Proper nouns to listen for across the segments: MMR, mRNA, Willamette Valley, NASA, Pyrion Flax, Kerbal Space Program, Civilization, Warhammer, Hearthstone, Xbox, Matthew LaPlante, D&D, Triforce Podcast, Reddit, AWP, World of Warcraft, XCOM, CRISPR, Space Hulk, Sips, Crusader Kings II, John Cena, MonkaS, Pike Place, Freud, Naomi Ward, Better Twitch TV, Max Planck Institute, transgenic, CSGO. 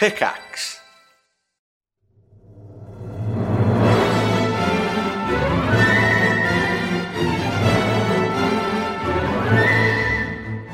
Pickaxe.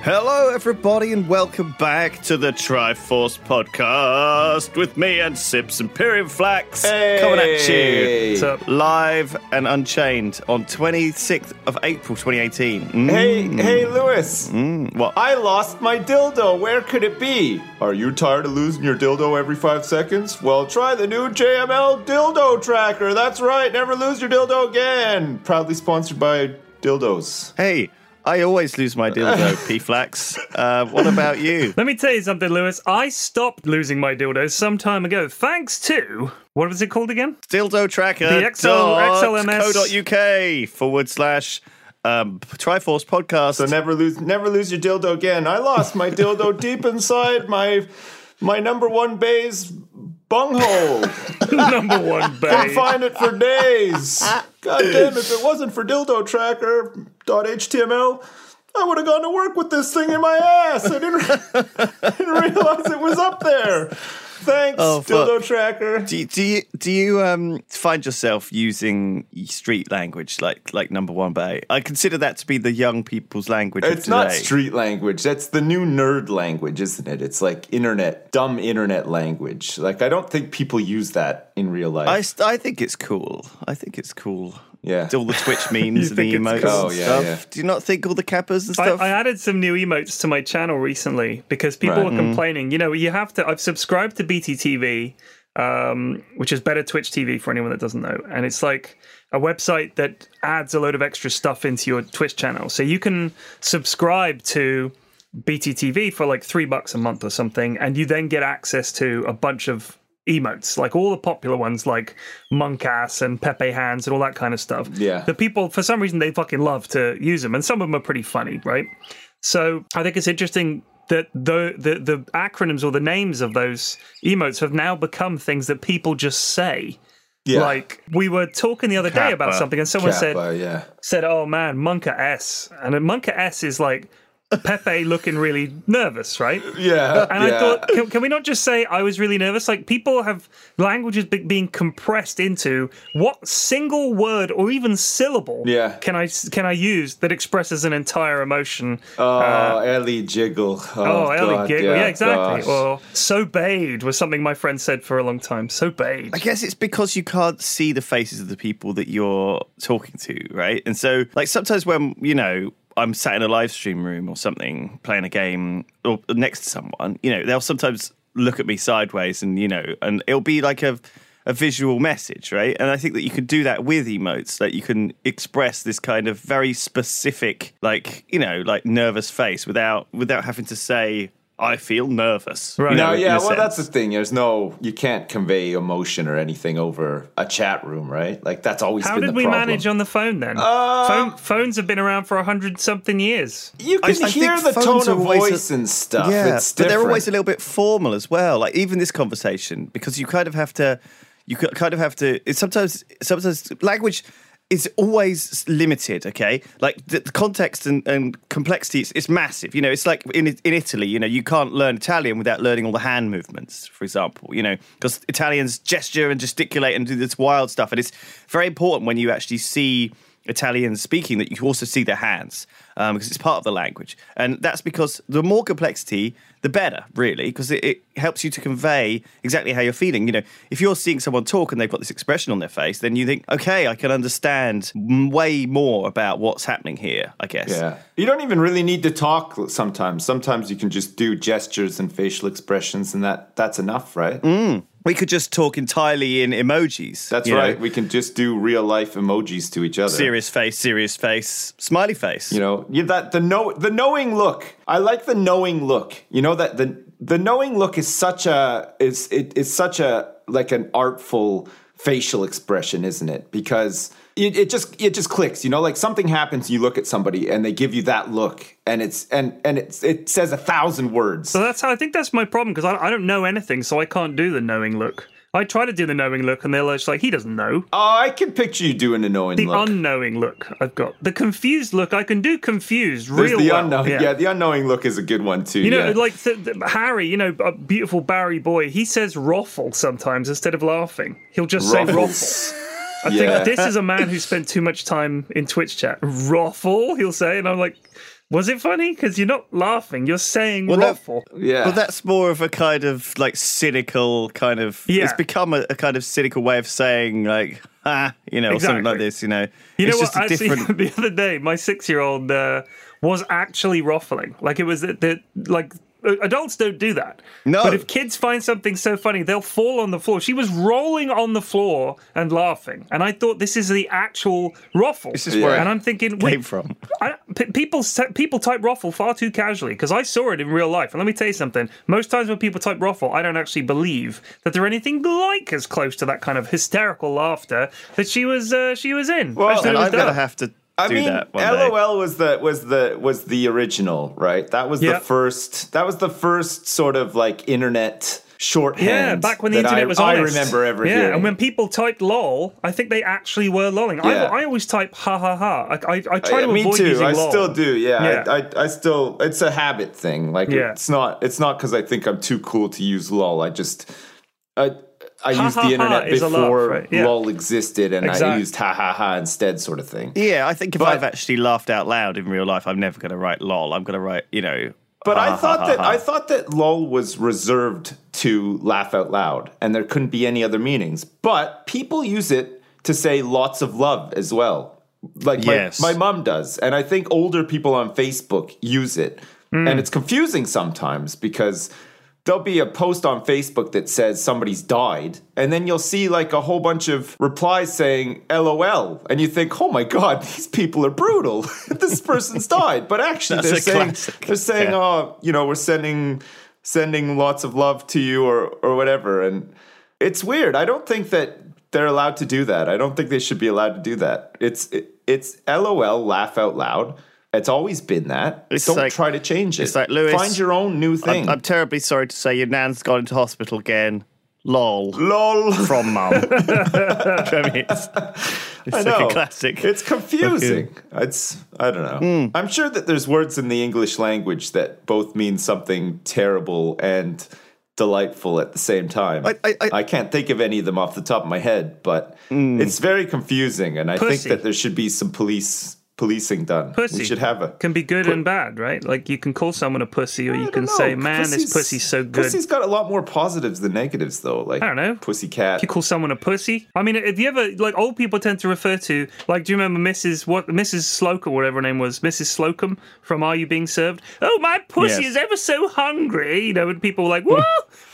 Hello everybody and welcome back to the Triforce Podcast with me and Sips and Pyrion Flax coming at you live and unchained on 26th of April 2018. Hey Lewis, what? I lost my dildo, where could it be? Are you tired of losing your dildo every 5 seconds? Well, try the new JML dildo tracker, that's right, never lose your dildo again. Proudly sponsored by dildos. Hey. I always lose my dildo, P-Flax. What about you? Let me tell you something, Lewis. I stopped losing my dildo some time ago, thanks to... What was it called again? Dildo Tracker. The XLMS.co.uk / Triforce Podcast. So never lose your dildo again. I lost my dildo deep inside my number one bae's bunghole. Number one bae. Couldn't find it for days. God damn, if it wasn't for Dildo Tracker.html, I would have gone to work with this thing in my ass. I didn't realize it was up there. Thanks, Dildo Tracker. Do you find yourself using street language like number one bae? I consider that to be the young people's language of today. It's not street language. That's the new nerd language, isn't it? It's like dumb internet language. Like, I don't think people use that in real life. I think it's cool. Yeah. It's all the Twitch memes and the emotes and stuff. Yeah. Do you not think all the Kappas and stuff? I added some new emotes to my channel recently because people were complaining. You know, I've subscribed to BTTV, which is Better Twitch TV for anyone that doesn't know. And it's like a website that adds a load of extra stuff into your Twitch channel. So you can subscribe to BTTV for like $3 a month or something. And you then get access to a bunch of emotes, like all the popular ones like MonkaS and Pepe Hands and all that kind of stuff. Yeah. The people, for some reason, they fucking love to use them. And some of them are pretty funny, right? So I think it's interesting that the acronyms or the names of those emotes have now become things that people just say. Yeah. Like, we were talking the other day about something and someone said, oh man, MonkaS. And MonkaS is like Pepe looking really nervous, right? Yeah. And I thought, can we not just say I was really nervous? Like, people have languages being compressed into what single word or even syllable can I use that expresses an entire emotion? Ellie Jiggle. Ellie Jiggle. Yeah, exactly. Gosh. Or so bade was something my friend said for a long time. So bade. I guess it's because you can't see the faces of the people that you're talking to, right? And so, like, sometimes when, I'm sat in a live stream room or something playing a game or next to someone, they'll sometimes look at me sideways and, and it'll be like a visual message, right? And I think that you can do that with emotes, that you can express this kind of very specific, like nervous face without having to say, I feel nervous. Right. That's the thing. There's you can't convey emotion or anything over a chat room, right? Like, that's always been the problem. How did we manage on the phone then? Phones have been around for 100-something years. You can hear the tone of voice and stuff. Yeah, it's different. But they're always a little bit formal as well. Like, even this conversation, because you kind of have to. It's sometimes language is always limited, okay? Like, the context and complexity, it's massive. It's like in Italy, you can't learn Italian without learning all the hand movements, for example, because Italians gesture and gesticulate and do this wild stuff. And it's very important when you actually see Italians speaking that you also see their hands, because it's part of the language. And that's because the more complexity, the better, really, because it helps you to convey exactly how you're feeling. If you're seeing someone talk and they've got this expression on their face, then you think, okay, I can understand way more about what's happening here, I guess. Yeah. You don't even really need to talk sometimes. Sometimes you can just do gestures and facial expressions, and that's enough, right? We could just talk entirely in emojis. That's right. We can just do real-life emojis to each other. Serious face, smiley face. The knowing look. I like the knowing look. That the knowing look is such a like an artful facial expression, isn't it? Because it just clicks. Like, something happens, you look at somebody and they give you that look. And it says 1,000 words. So that's how I think that's my problem, because I don't know anything, so I can't do the knowing look. I try to do the knowing look, and they're just like, he doesn't know. Oh, I can picture you doing the knowing look. The unknowing look I've got. The confused look, I can do confused real well. Yeah, the unknowing look is a good one, too. You know, like Harry, you know, beautiful Barry boy, he says roffle sometimes instead of laughing. He'll just say roffle. I think this is a man who spent too much time in Twitch chat. Roffle, he'll say, and I'm like... Was it funny? Because you're not laughing, you're saying ruffle. Well, that's more of a kind of like cynical kind of... Yeah. It's become a kind of cynical way of saying like, you know, exactly. Or something like this, you know. You it's know just what? Actually, different... the other day, my 6-year-old was actually ruffling. Like, it was... like, adults don't do that. No. But if kids find something so funny, they'll fall on the floor. She was rolling on the floor and laughing. And I thought, this is the actual ruffle. This is where and I'm thinking, came from. People type ruffle far too casually, because I saw it in real life. And let me tell you something. Most times when people type ruffle, I don't actually believe that they're anything like as close to that kind of hysterical laughter that she was in. Well, and I'm going to have to do that LOL day. was the original, right? That was the first. That was the first sort of like internet shorthand. Yeah, back when the internet was honest. I remember everything. Yeah, and when people typed "lol," I think they actually were lolling. Yeah. I always type "ha ha ha." I try to avoid using "lol." Me too. I still do. Yeah. I still. It's a habit thing. Like it's not. It's not because I think I'm too cool to use "lol." I just. I used the internet before lol existed, and I used ha ha ha instead, sort of thing. Yeah, I think if I've actually laughed out loud in real life, I'm never going to write lol. I'm going to write, you know. But I thought that lol was reserved to laugh out loud, and there couldn't be any other meanings. But people use it to say lots of love as well, like my mom does, and I think older people on Facebook use it, and it's confusing sometimes because. There'll be a post on Facebook that says somebody's died, and then you'll see like a whole bunch of replies saying LOL, and you think, oh my God, these people are brutal. This person's died. But actually they're saying, oh, you know, we're sending lots of love to you or whatever. And it's weird. I don't think that they're allowed to do that. I don't think they should be allowed to do that. It's LOL, laugh out loud. It's always been that. Don't try to change it. It's like, Lewis, find your own new thing. I'm terribly sorry to say your nan's gone into hospital again. Lol. From mum. It's like a classic. It's confusing. I don't know. I'm sure that there's words in the English language that both mean something terrible and delightful at the same time. I can't think of any of them off the top of my head, but it's very confusing, and I think that there should be some policing done. Pussy. We should have a... Can be good and bad, right? Like, you can call someone a pussy, or you can say, man, this pussy's so good. Pussy's got a lot more positives than negatives, though. Like, I don't know. Pussycat. You call someone a pussy? I mean, if you ever... Like, old people tend to refer to... Like, do you remember Mrs. Slocum, whatever her name was? Mrs. Slocum from Are You Being Served? Oh, my pussy is ever so hungry! You know, and people were like, whoa!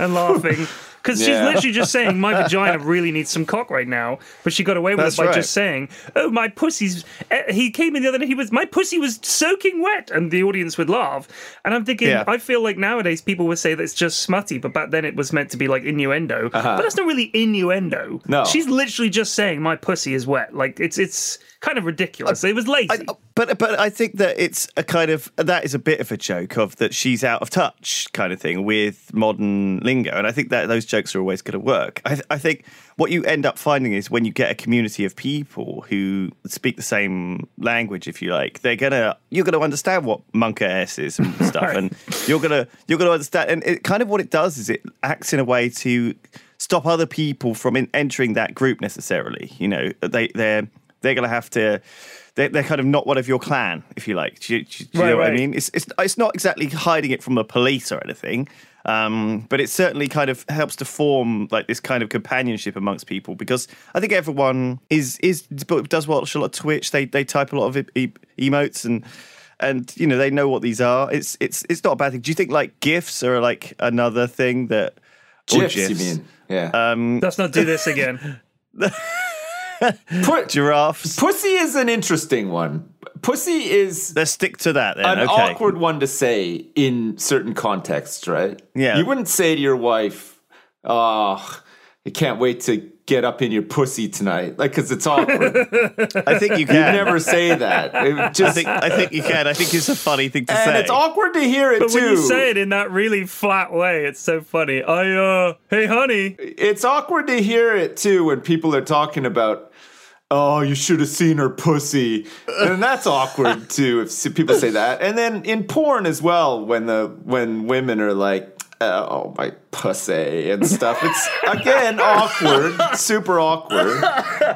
And laughing. Because she's literally just saying, my vagina really needs some cock right now. But she got away with it by just saying, oh, my pussy's... He came in the other day, my pussy was soaking wet. And the audience would laugh. And I'm thinking, I feel like nowadays people would say that's just smutty. But back then it was meant to be like innuendo. But that's not really innuendo. No. She's literally just saying, my pussy is wet. Like, it's kind of ridiculous. It was lazy. But I think that it's a kind of... That is a bit of a joke of that she's out of touch kind of thing with modern lingo. And I think that those jokes are always going to work. I think what you end up finding is when you get a community of people who speak the same language, if you like, you're going to understand what MonkaS is and stuff, and you're going to understand. And it kind of what it does is it acts in a way to stop other people from entering that group necessarily. You know, they're going to have to. They're kind of not one of your clan, if you like. Do you know what I mean? It's not exactly hiding it from the police or anything. But it certainly kind of helps to form like this kind of companionship amongst people, because I think everyone does watch a lot of Twitch. They type a lot of emotes and you know they know what these are. It's not a bad thing. Do you think like GIFs are like another thing that? GIFs, you mean? Yeah. Let's not do this again. Giraffes. Pussy is an interesting one. Pussy is... Let's stick to that then. An awkward one to say in certain contexts, right? Yeah. You wouldn't say to your wife, oh, I can't wait to get up in your pussy tonight, like, because it's awkward. I think you can. You never say that. I think you can. I think it's a funny thing to say. And it's awkward to hear it, but too. But when you say it in that really flat way, it's so funny. Hey, honey. It's awkward to hear it, too, when people are talking about, oh, you should have seen her pussy. And that's awkward, too, if people say that. And then in porn as well, when women are like, oh, my pussy and stuff. It's, again, awkward, super awkward.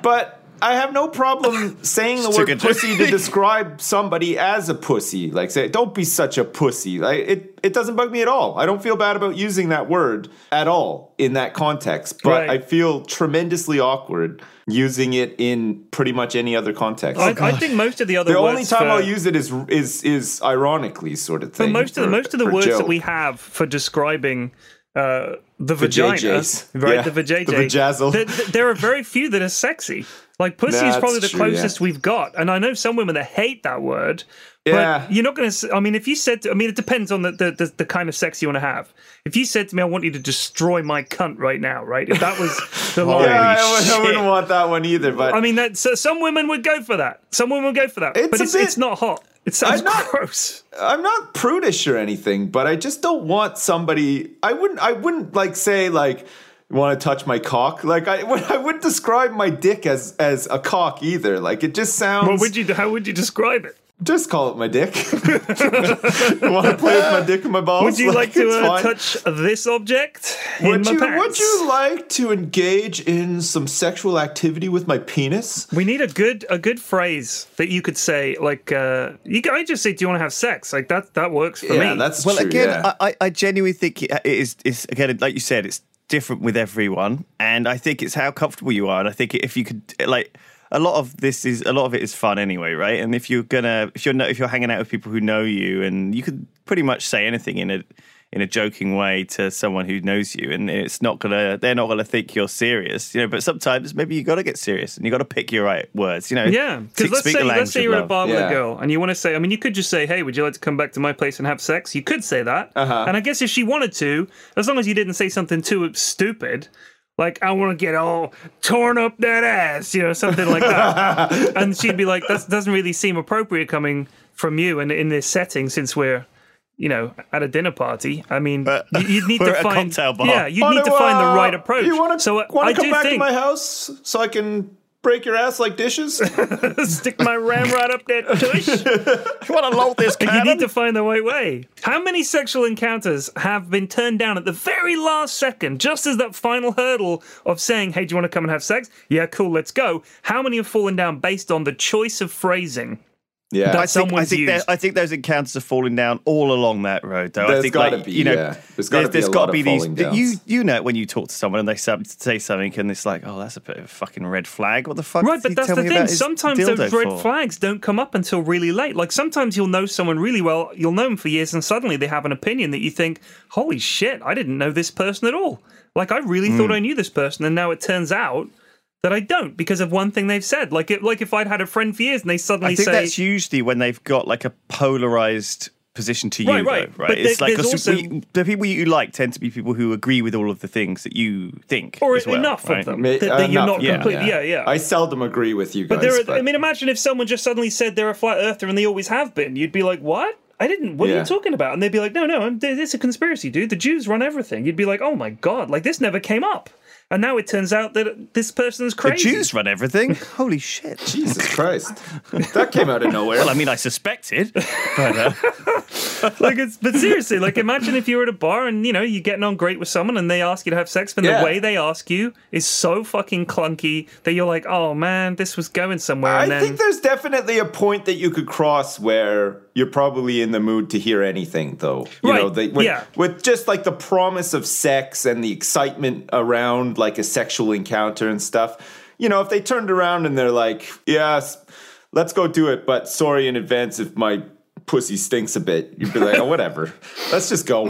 But I have no problem saying the word pussy to describe somebody as a pussy. Like, say, don't be such a pussy. Like, it doesn't bug me at all. I don't feel bad about using that word at all in that context. But right. I feel tremendously awkward using it in pretty much any other context. I think most of the other words... The only time I'll use it is ironically sort of thing. But most of the words joke. That we have for describing the vagina, JJs. Right? Yeah, the vajayjay. The vajazzle. There are very few that are sexy. Like, pussy is probably the closest we've got. And I know some women that hate that word. Yeah. But you're not going to... I mean, if you said... I mean, it depends on the kind of sex you want to have. If you said to me, I want you to destroy my cunt right now, right? If that was the line... yeah, I wouldn't want that one either, but... I mean, so some women would go for that. But it's not hot. It sounds gross. I'm not prudish or anything, but I just don't want somebody... I wouldn't like, say, like... want to touch my cock? Like, I wouldn't describe my dick as a cock either. Like, it just sounds... Well, how would you describe it? Just call it my dick. You want to play with my dick and my balls? Would you like to touch this object in my pants? Would you like to engage in some sexual activity with my penis? We need a good phrase that you could say, like, I just say, do you want to have sex? Like, that works for me. Yeah, that's true. Well, again, yeah. I genuinely think it is, again, like you said, it's different with everyone, and I think it's how comfortable you are. And I think if you could, like, a lot of it is fun anyway, right? And if you're hanging out with people who know you, and you could pretty much say anything in a joking way to someone who knows you, and they're not gonna think you're serious, you know. But sometimes maybe you gotta get serious, and you gotta pick your right words, you know. Yeah, because let's say you're a bar with a girl, and you want to say, I mean, you could just say, "Hey, would you like to come back to my place and have sex?" You could say that, and I guess if she wanted to, as long as you didn't say something too stupid. Like, I want to get all torn up that ass, you know, something like that. And she'd be like, that doesn't really seem appropriate coming from you and in this setting, since we're, you know, at a dinner party. I mean, you'd need to find the right approach. You want to come back to my house so I can break your ass like dishes? Stick my ram right up that tush? You want to load this cannon? You need to find the right way. How many sexual encounters have been turned down at the very last second, just as that final hurdle of saying, hey, do you want to come and have sex? Yeah, cool, let's go. How many have fallen down based on the choice of phrasing? Yeah, I think those encounters are falling down all along that road, though. There's got to be, you know, there's got to be these. You know, when you talk to someone and they say something, and it's like, oh, that's a bit of a fucking red flag. What the fuck? Right, but that's the thing. Sometimes those red flags don't come up until really late. Like, sometimes you'll know someone really well, you'll know them for years, and suddenly they have an opinion that you think, holy shit, I didn't know this person at all. Like, I really thought I knew this person, and now it turns out that I don't, because of one thing they've said. Like if I'd had a friend for years and they suddenly say... I think that's usually when they've got, like, a polarised position to you, right? Though, right? But it's like the people you like tend to be people who agree with all of the things that you think. Or as well, enough right? of them. That you're not completely... Yeah. I seldom agree with you guys. I mean, imagine if someone just suddenly said they're a flat earther and they always have been. You'd be like, what? What are you talking about? And they'd be like, no, it's a conspiracy, dude. The Jews run everything. You'd be like, oh my God, like, this never came up. And now it turns out that this person's crazy. The Jews run everything? Holy shit. Jesus Christ. That came out of nowhere. Well, I mean, I suspected. But, but seriously, like, imagine if you were at a bar and, you know, you're getting on great with someone and they ask you to have sex, but the way they ask you is so fucking clunky that you're like, oh, man, this was going somewhere. I think there's definitely a point that you could cross where you're probably in the mood to hear anything, though. With just, like, the promise of sex and the excitement around, like, a sexual encounter and stuff. You know, if they turned around and they're like, yes, let's go do it, but sorry in advance if my pussy stinks a bit, you'd be like, oh, whatever. Let's just go.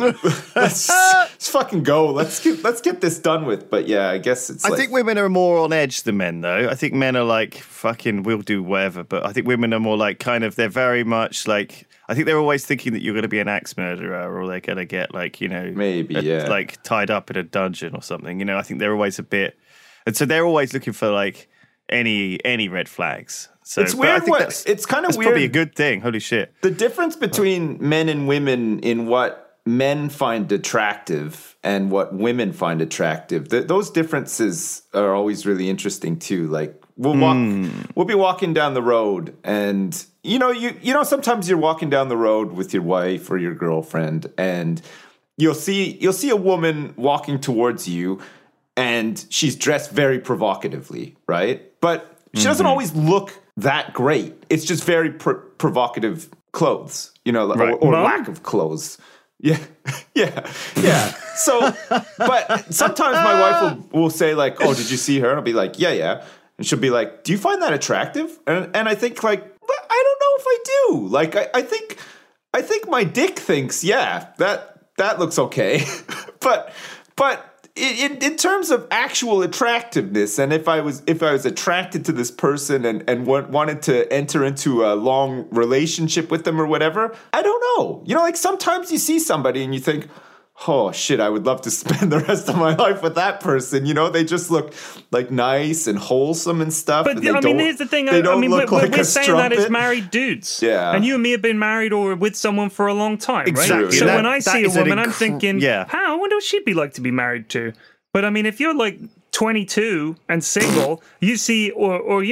Let's fucking go. Let's get this done with. But yeah, I guess it's... I think women are more on edge than men, though. I think men are like, fucking, we'll do whatever. But I think women are more like, kind of, they're very much like... I think they're always thinking that you're going to be an axe murderer, or they're going to get, like, you know, maybe like tied up in a dungeon or something. You know, I think they're always a bit... And so they're always looking for like any red flags. So it's weird. It's kind of weird. It's probably a good thing. Holy shit. The difference between men and women in what men find attractive and what women find attractive. Those differences are always really interesting too. Like we'll be walking down the road and you know sometimes you're walking down the road with your wife or your girlfriend and you'll see a woman walking towards you and she's dressed very provocatively, right? But she doesn't always look that great. It's just very provocative clothes, right. or lack of clothes. Yeah. So, but sometimes my wife will say like, "Oh, did you see her?" And I'll be like, "Yeah." And she'll be like, "Do you find that attractive?" And I think like, I don't know if I do. Like, I think my dick thinks, yeah, that looks okay, but. In terms of actual attractiveness, and if I was attracted to this person and wanted to enter into a long relationship with them or whatever, I don't know. Like sometimes you see somebody and you think, oh shit, I would love to spend the rest of my life with that person. They just look like nice and wholesome and stuff. But and here's the thing. We're saying strumpet. That as married dudes. Yeah. And you and me have been married or with someone for a long time, exactly. Right? So that, when I see a woman, I'm thinking, I wonder what she'd be like to be married to. But if you're like 22 and single, you see, or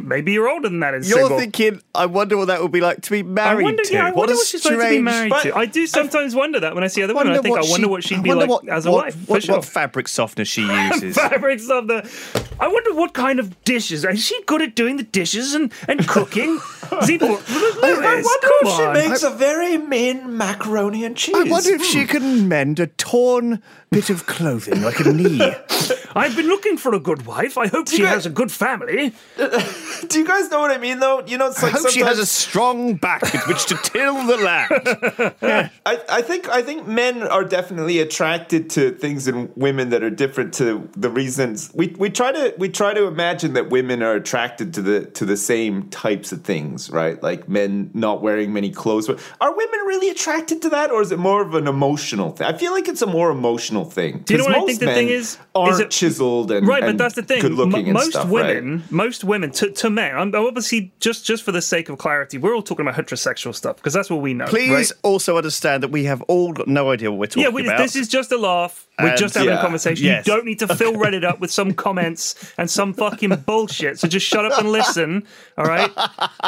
maybe you're older than that and single. You're thinking, I wonder what that would be like to be married to. Yeah, I wonder what she's like to be married to. I do sometimes wonder that when I see other women. I think, I wonder what she'd be like as a wife. What fabric softener she uses. Fabric softener. I wonder what kind of dishes. Is she good at doing the dishes and cooking? I wonder if she makes a very mean macaroni and cheese. I wonder if she can mend a torn bit of clothing like a knee. I've been looking for a good wife. I hope she has a good family. Do you guys know what I mean, though? It's like I hope she has a strong back with which to till the land. Yeah. I think men are definitely attracted to things in women that are different to the reasons. We try to imagine that women are attracted to the same types of things, right? Like men not wearing many clothes. Are women really attracted to that, or is it more of an emotional thing? I feel like it's a more emotional thing. Do you know what I think the thing is? Chiseled and right, but that's the thing. Good-looking and stuff, right? Most women, to men, I'm obviously just for the sake of clarity, we're all talking about heterosexual stuff because that's what we know. Please also understand that we have all got no idea what we're talking about. This is just a laugh. We're just having a conversation. Yes. You don't need to fill Reddit up with some comments and some fucking bullshit. So just shut up and listen, all right?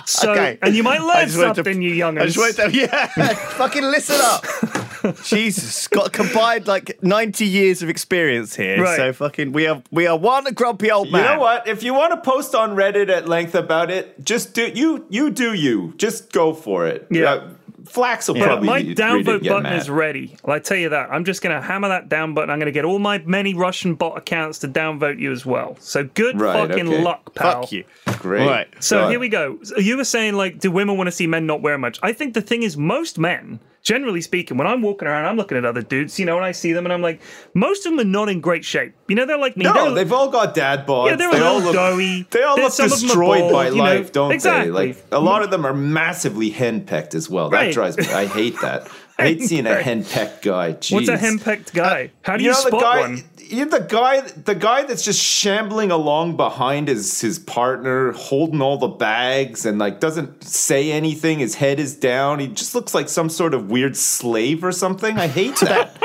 So, okay. And you might learn something, you youngers. I just wanted to, fucking listen up. Jesus, got combined like 90 years of experience here. Right. So fucking, we are one grumpy old man. You know what? If you want to post on Reddit at length about it, just do you do you. Just go for it. Yeah. Flax will probably my downvote button is ready. Well, I tell you that. I'm just going to hammer that down button. I'm going to get all my many Russian bot accounts to downvote you as well. So good luck, pal. Fuck you. Great. Right. So here we go. So you were saying, like, do women want to see men not wear much? I think the thing is most men, generally speaking, when I'm walking around, I'm looking at other dudes, and I see them, and I'm like, most of them are not in great shape. They're like me. No, they've all got dad bods. Yeah, they all look doughy. They all look destroyed by life, don't they? Like, a lot of them are massively henpecked as well. Right. That drives me. I hate that. I hate seeing a henpecked guy. Jeez. What's a henpecked guy? How do you spot one? The guy that's just shambling along behind his partner, holding all the bags and like doesn't say anything. His head is down. He just looks like some sort of weird slave or something. I hate that.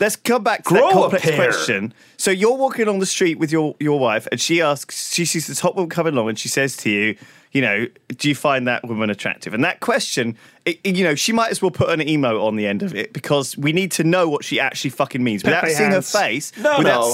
Let's come back to that complex question. So you're walking on the street with your wife, and she sees this hot woman coming along, and she says to you, do you find that woman attractive? And that question, she might as well put an emote on the end of it because we need to know what she actually fucking means without seeing her face,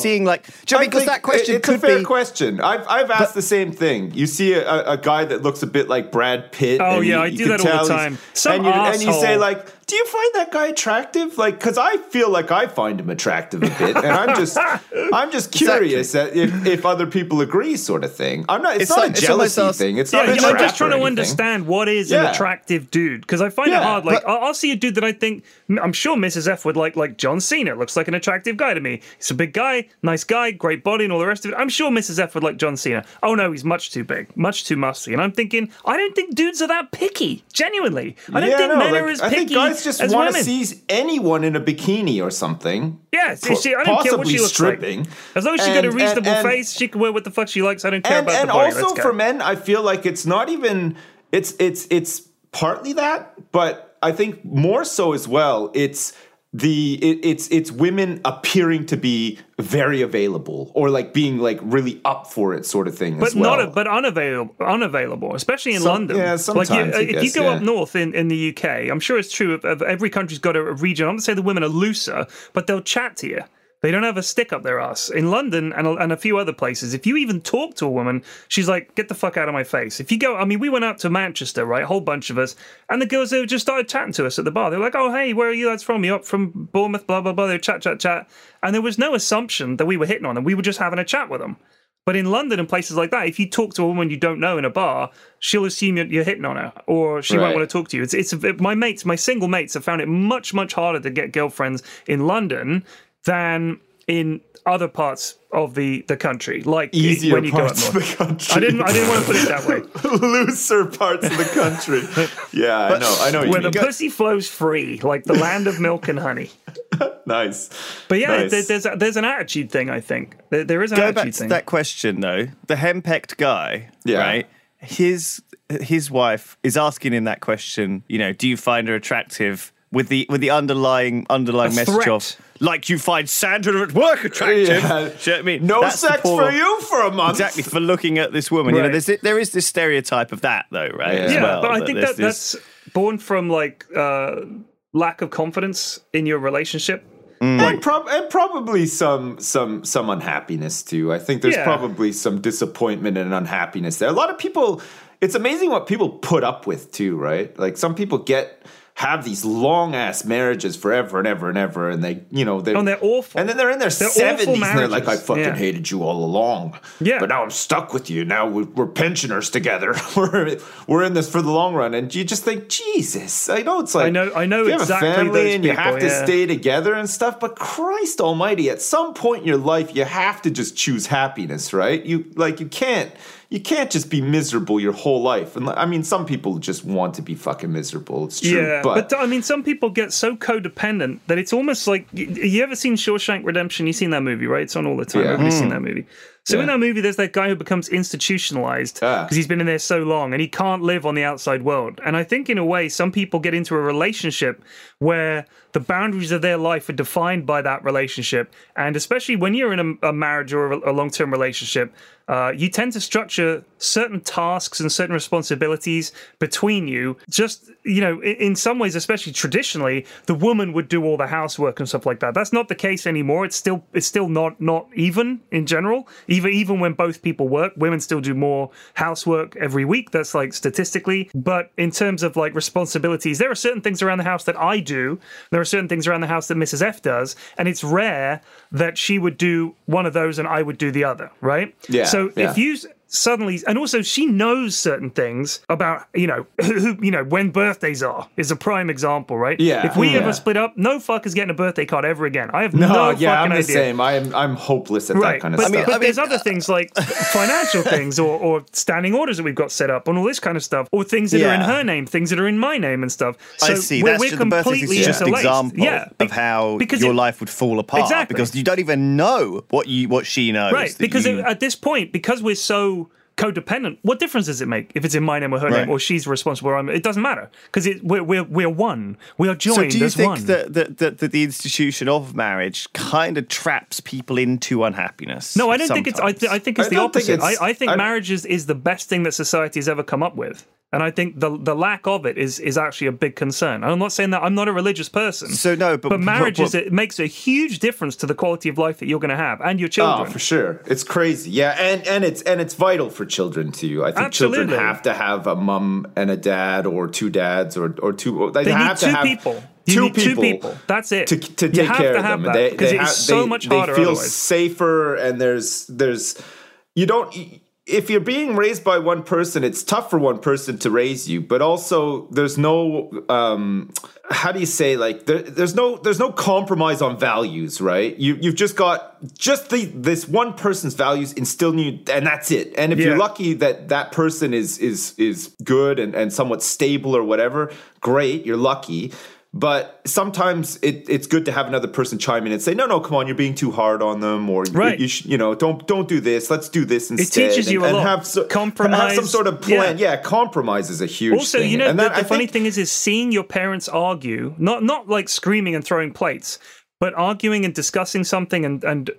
seeing like. Because that question could be. It's a fair question. I've asked the same thing. You see a guy that looks a bit like Brad Pitt. Oh yeah, I do that all the time. Some asshole. And you say like, do you find that guy attractive? Like, because I feel like I find him attractive a bit, and I'm just curious if other people agree, sort of thing. I'm not. It's not a jealousy thing. It's not. I'm just trying to understand what is an attractive dude, because I find it hard. Like, I'll see a dude that I think, I'm sure Mrs. F would like John Cena. Looks like an attractive guy to me. He's a big guy, nice guy, great body and all the rest of it. I'm sure Mrs. F would like John Cena. Oh no, he's much too big, much too musty. And I'm thinking, I don't think dudes are that picky, genuinely. I don't think men are as picky as women. I think guys just want to see anyone in a bikini or something. Yes, I don't care what she looks stripping. Like. As long as she's got a reasonable face, she can wear what the fuck she likes. I don't care about the body. And also for men, I feel like it's not even, it's partly that, but I think more so as well, it's women appearing to be very available or like being like really up for it sort of thing, but unavailable, especially in London. Yeah, sometimes. Like if you go up north in the UK, I'm sure it's true of every country's got a region. I'm not saying the women are looser, but they'll chat to you. They don't have a stick up their ass. In London and a few other places, if you even talk to a woman, she's like, get the fuck out of my face. If you go, I mean, we went out to Manchester, right, a whole bunch of us, and the girls, they just started chatting to us at the bar. They were like, oh, hey, where are you lads from? You're up from Bournemouth, blah, blah, blah. They chat. And there was no assumption that we were hitting on them. We were just having a chat with them. But in London and places like that, if you talk to a woman you don't know in a bar, she'll assume you're hitting on her, or she won't want to talk to you. My single mates have found it much, much harder to get girlfriends in London than in other parts of the country, like easier when you parts go up north. Of the country. I didn't want to put it that way. Looser parts of the country. Yeah, I know. Where the pussy flows free, like the land of milk and honey. Nice. But yeah, there's an attitude thing. I think there is an attitude thing. Go back to that question though. The henpecked guy, right? His wife is asking him that question. You know, do you find her attractive? With the underlying message of, like, you find Sandra at work attractive. Yeah. You know I mean? No sex for you for a month. Exactly, for looking at this woman. Right. You know, there is this stereotype of that, though, right? Yeah, but I think that's born from, like, lack of confidence in your relationship. Mm. And probably some unhappiness, too. I think there's probably some disappointment and unhappiness there. A lot of people, it's amazing what people put up with, too, right? Like, some people have these long ass marriages forever and ever and ever, and they, you know, they're awful. And then they're in their 70s, and they're like, I fucking hated you all along. Yeah. But now I'm stuck with you. Now we're pensioners together. we're in this for the long run, and you just think, Jesus, I know it's like I know you have exactly a family those and people, you have to stay together and stuff. But Christ Almighty, at some point in your life, you have to just choose happiness, right? You can't just be miserable your whole life. And I mean, some people just want to be fucking miserable. It's true. Yeah, but I mean, some people get so codependent that it's almost like, you ever seen Shawshank Redemption? You've seen that movie, right? It's on all the time. Yeah. Everybody's seen that movie. So in that movie, there's that guy who becomes institutionalized because he's been in there so long and he can't live on the outside world. And I think in a way, some people get into a relationship where the boundaries of their life are defined by that relationship. And especially when you're in a marriage or a long-term relationship, you tend to structure certain tasks and certain responsibilities between you. Just, you know, in some ways, especially traditionally, the woman would do all the housework and stuff like that. That's not the case anymore. It's still not even in general. Even when both people work, women still do more housework every week. That's like statistically. But in terms of like responsibilities, there are certain things around the house that I do. There are certain things around the house that Mrs. F does. And it's rare that she would do one of those and I would do the other, right? Yeah. So if you suddenly, and also she knows certain things about, you know, when birthdays are is a prime example, right? Yeah. If we ever split up, no fucker's getting a birthday card ever again. I have no fucking idea. I'm the same. I'm hopeless at that kind of stuff. But there's other things like financial things or standing orders that we've got set up and all this kind of stuff, or things that are in her name, things that are in my name and stuff. So I see. That's completely just an example of how your life would fall apart because you don't even know what she knows. Right. Because at this point, because we're so codependent, what difference does it make if it's in my name or her name, or she's responsible or I'm? It doesn't matter because we're one. We are joined as one. So do you think that the institution of marriage kind of traps people into unhappiness? No, I don't think it's. I think it's the opposite. I think marriage is the best thing that society has ever come up with. And I think the lack of it is actually a big concern. And I'm not saying that I'm not a religious person. So no, but marriage it makes a huge difference to the quality of life that you're going to have and your children. Oh, for sure, it's crazy. Yeah, and it's vital for children too. I think children have to have a mum and a dad, or two dads, or two. They have need to two have people. You need two people. That's it. To take care of them, because it's so much harder. They feel safer, and there's you don't. if you're being raised by one person, it's tough for one person to raise you, but also there's no, how do you say, like, there's no compromise on values, right? You've just got this one person's values instilled in you, and that's it. And if you're lucky that person is good and somewhat stable or whatever, great, you're lucky. But sometimes it's good to have another person chime in and say, no, come on, you're being too hard on them, or don't do this. Let's do this instead. It teaches you a lot. Compromise. Have some sort of plan. Yeah, compromise is a huge thing. Also, you know, and the funny thing is seeing your parents argue, not like screaming and throwing plates, but arguing and discussing something and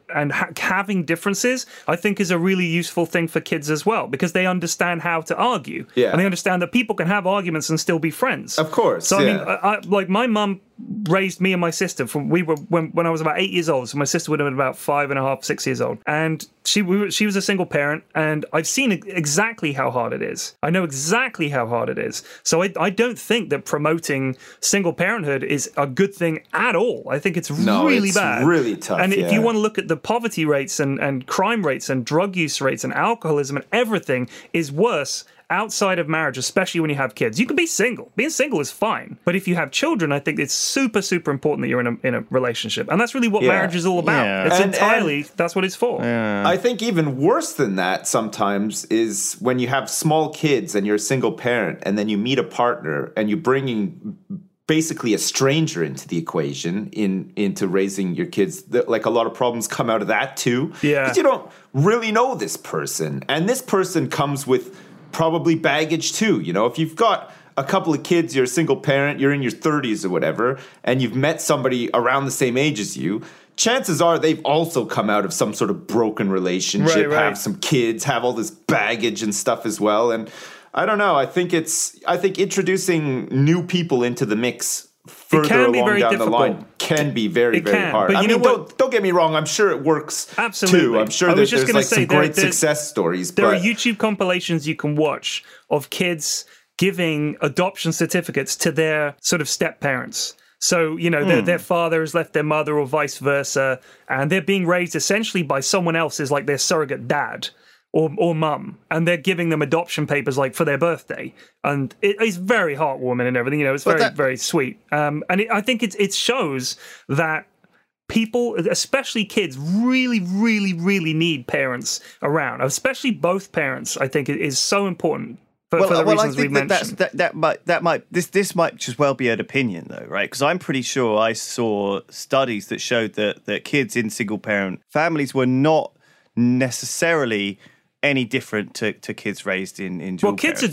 having differences, I think, is a really useful thing for kids as well, because they understand how to argue. Yeah. And they understand that people can have arguments and still be friends. Of course. So, I mean, I my mum raised me and my sister when I was about 8 years old. So my sister would have been about 5.5, 6 years old. And she was a single parent, and I've seen exactly how hard it is. I know exactly how hard it is. So I don't think that promoting single parenthood is a good thing at all. I think it's really bad. It's really tough. And if you want to look at the poverty rates and crime rates and drug use rates and alcoholism and everything is worse outside of marriage, especially when you have kids. You can be single. Being single is fine. But if you have children, I think it's super, super important that you're in a relationship. And that's really what marriage is all about. Yeah. It's that's what it's for. Yeah. I think even worse than that sometimes is when you have small kids and you're a single parent, and then you meet a partner and you're bringing basically a stranger into the equation into raising your kids. Like, a lot of problems come out of that too. Yeah. Because you don't really know this person. And this person comes with probably baggage too. You know, if you've got a couple of kids, you're a single parent, you're in your 30s or whatever, and you've met somebody around the same age as you, chances are they've also come out of some sort of broken relationship, right. Have some kids, have all this baggage and stuff as well. And I don't know, I think introducing new people into the mix further along down the line can be very, very hard. But I mean, don't get me wrong, I'm sure it works too. I'm sure there's like some great success stories. There are YouTube compilations you can watch of kids giving adoption certificates to their sort of step-parents. So, you know, their father has left their mother or vice versa, and they're being raised essentially by someone else's, like their surrogate dad or mum, and they're giving them adoption papers like for their birthday, and it's very heartwarming and everything. You know, it's very sweet. And I think it shows that people, especially kids, really, really, really need parents around. Especially both parents, I think, is so important. This might just well be an opinion though, right? Because I'm pretty sure I saw studies that showed that kids in single parent families were not necessarily any different to kids raised in dual parent families. Well, kids are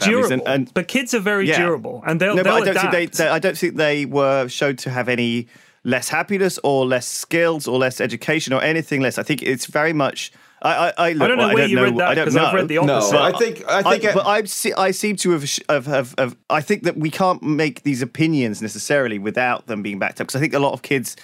durable, but kids are very durable, and they'll adapt. I don't think they were showed to have any less happiness or less skills or less education or anything less. I think it's very much. I don't know where you read that because I've read the opposite. No, I think that we can't make these opinions necessarily without them being backed up, because I think a lot of kids.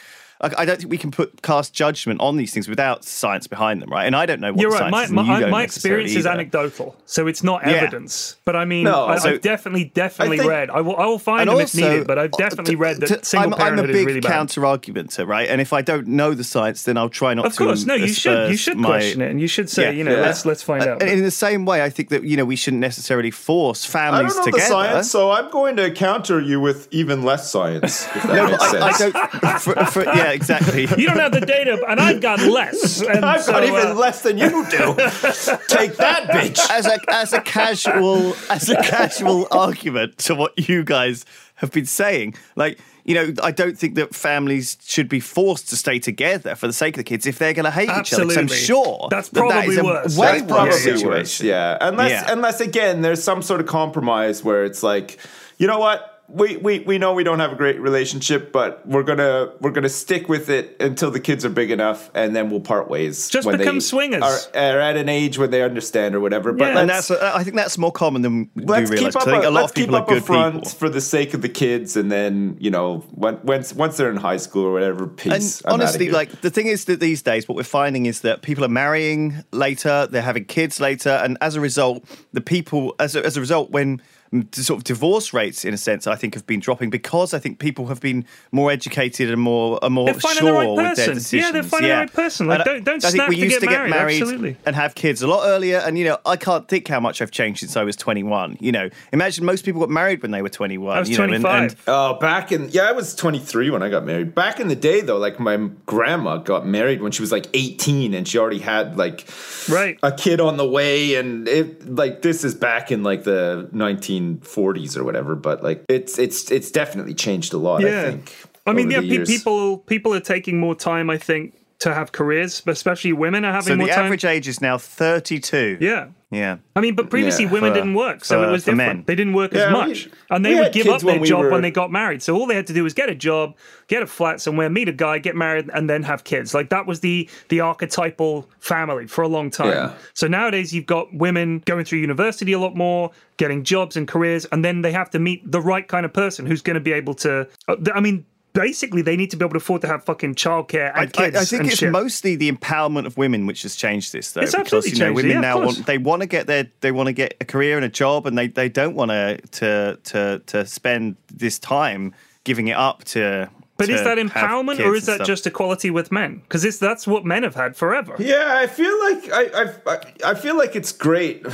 I don't think we can cast judgment on these things without science behind them, right? And I don't know what the science is. My experience is anecdotal, so it's not evidence. But I mean, I've definitely read. I will find them if needed, but I've definitely read that single parenthood is really bad. I'm a big counter-argumenter, right? And if I don't know the science, then I'll try not to. Of course, no, you should question it, and you should say, let's find out. And in the same way, I think that, you know, we shouldn't necessarily force families together. I don't know the science, so I'm going to counter you with even less science, if that makes sense. Yeah, exactly. You don't have the data, and I've got less. And I've got even less than you do. Take that, bitch. As a casual argument to what you guys have been saying, like, you know, I don't think that families should be forced to stay together for the sake of the kids if they're going to hate each other. 'Cause I'm sure that's probably worse. Yeah, unless again, there's some sort of compromise where it's like, you know what? We know we don't have a great relationship, but we're gonna stick with it until the kids are big enough, and then we'll part ways. Just become swingers. Are at an age when they understand or whatever. But I think that's more common than we realize. I think a lot of people are good people for the sake of the kids, and then, you know, once they're in high school or whatever, peace. And honestly, like, the thing is that these days what we're finding is that people are marrying later, they're having kids later, and as a result, when sort of divorce rates, in a sense, I think have been dropping because I think people have been more educated and more sure with their decisions. Yeah, they're finding the right person. Like, don't snap to get married. Absolutely. And have kids a lot earlier. And, you know, I can't think how much I've changed since I was 21. You know, imagine most people got married when they were 21. I was 25. I was 23 when I got married. Back in the day, though, like my grandma got married when she was like 18 and she already had like a kid on the way. And it like this is back in like the 1940s or whatever. But like it's definitely changed a lot, I think. I mean, people are taking more time, I think, to have careers, especially women are having more time. So the average age is now 32. Yeah. Yeah. I mean, but previously women didn't work, so it was different. Men. They didn't work as much. And they would give up their job when they got married. So all they had to do was get a job, get a flat somewhere, meet a guy, get married, and then have kids. Like, that was the archetypal family for a long time. Yeah. So nowadays you've got women going through university a lot more, getting jobs and careers, and then they have to meet the right kind of person who's going to be able to... I mean... Basically, they need to be able to afford to have fucking childcare and kids. I think and it's shit. Mostly the empowerment of women which has changed this, though. It's because, absolutely you know, changed. Women now want to get a career and a job, and they don't want to spend this time giving it up to. But is that empowerment or is that just equality with men? Because that's what men have had forever. Yeah, I feel like I feel like it's great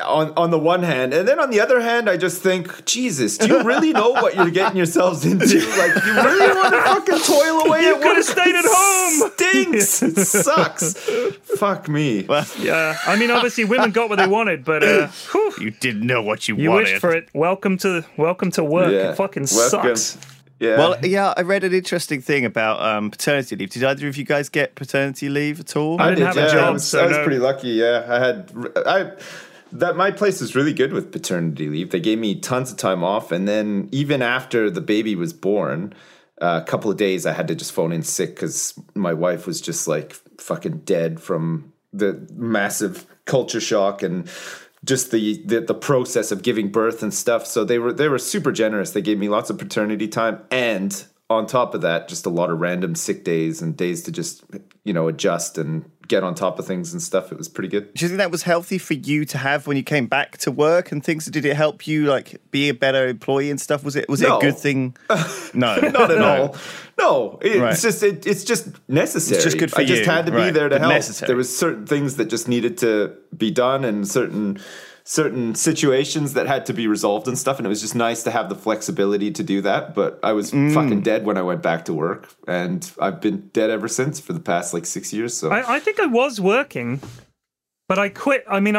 on the one hand, and then on the other hand, I just think, Jesus, do you really know what you're getting yourselves into? Like, you really want to fucking toil away? You could have stayed at home. Stinks. It sucks. Fuck me. Well, yeah. I mean, obviously, women got what they wanted, but you didn't know what you wanted. You wished for it. Welcome to work. Yeah. It fucking sucks. Yeah. Well, yeah, I read an interesting thing about paternity leave. Did either of you guys get paternity leave at all? I didn't have a job. I was pretty lucky, yeah. My place is really good with paternity leave. They gave me tons of time off, and then even after the baby was born, a couple of days I had to just phone in sick because my wife was just like fucking dead from the massive culture shock and just the process of giving birth and stuff. So they were super generous. They gave me lots of paternity time, and on top of that, just a lot of random sick days and days to just, you know, adjust and get on top of things and stuff. It was pretty good. Do you think that was healthy for you to have when you came back to work and things? Did it help you like be a better employee and stuff? Was it a good thing? No, not at all. No, it's just necessary. It's just good for you. I just had to be there to help. Necessary. There was certain things that just needed to be done and certain situations that had to be resolved and stuff, and it was just nice to have the flexibility to do that. But I was fucking dead when I went back to work, and I've been dead ever since for the past like 6 years. So I think I was working, but I quit. I mean,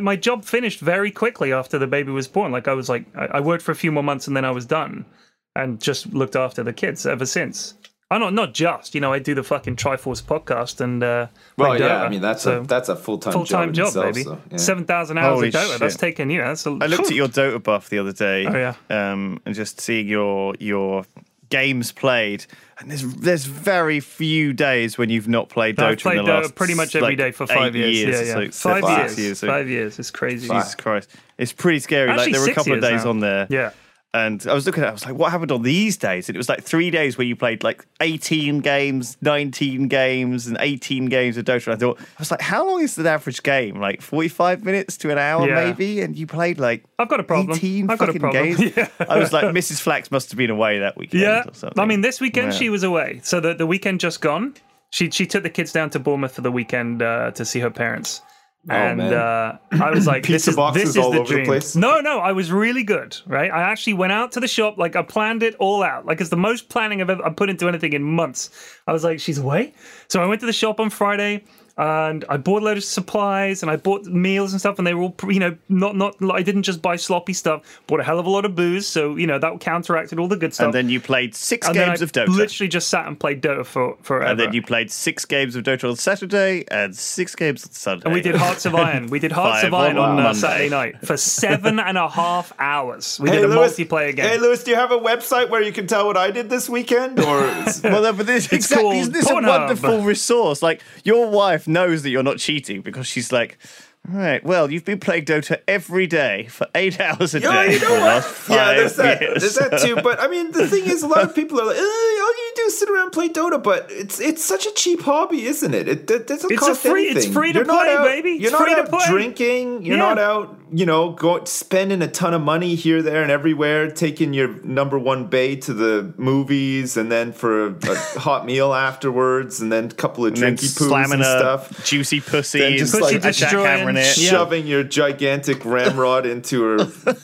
my job finished very quickly after the baby was born. Like, I was like, I worked for a few more months and then I was done, and just looked after the kids ever since. I not just, you know, I do the fucking Triforce podcast and Dota, I mean, that's a full-time job itself, baby. So, yeah. 7,000 hours of Dota, that's taken you. I looked at your Dota buff the other day, and just seeing your games played, and there's very few days when you've not played Dota. I've played in the last, Dota pretty much every day for 5 years. Five years, it's crazy. Jesus Christ, it's pretty scary. Actually, like, there were a couple of days now on there. Yeah. And I was looking at it, I was like, what happened on these days? And it was like 3 days where you played like 18 games, 19 games, and 18 games of Dota. And I was like, how long is the average game? Like 45 minutes to an hour maybe? And you played like 18 fucking games. Yeah. I was like, Mrs. Flax must have been away that weekend or something. I mean, this weekend she was away. So the weekend just gone, she took the kids down to Bournemouth for the weekend to see her parents. And I was like, this is all the over dream. The place. No, I was really good, right? I actually went out to the shop, like I planned it all out. Like, it's the most planning I've put into anything in months. I was like, she's away. So I went to the shop on Friday and I bought a load of supplies and I bought meals and stuff, and they were all, you know, not I didn't just buy sloppy stuff, bought a hell of a lot of booze. So, you know, that counteracted all the good stuff. And then you played six games of Dota. Literally just sat and played Dota for forever. And then you played 6 games of Dota on Saturday and 6 games on Sunday. And we did Hearts of Iron. On Saturday night for 7.5 hours. We did Lewis, a multiplayer game. Hey, Lewis, do you have a website where you can tell what I did this weekend? Or isn't this a wonderful resource? Like, your wife knows that you're not cheating because she's like, all right, well, you've been playing Dota every day for 8 hours a day for the last 5 years. There's that too. But I mean, the thing is, a lot of people are like, all you do is sit around and play Dota. But it's such a cheap hobby, isn't it? It doesn't cost anything. It's free to play, baby. You're not out drinking. You're not out you know, spending a ton of money here, there, and everywhere, taking your number one bae to the movies, and then for a hot meal afterwards, and then a couple of drinky poos and stuff, juicy pussy, then just pussy like destroying, shoving your gigantic ramrod into her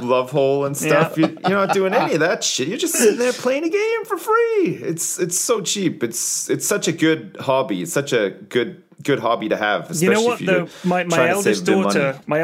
love hole and stuff. Yeah. You're not doing any of that shit. You're just sitting there playing a game for free. It's so cheap. It's such a good hobby. It's such a good hobby to have, especially if you're my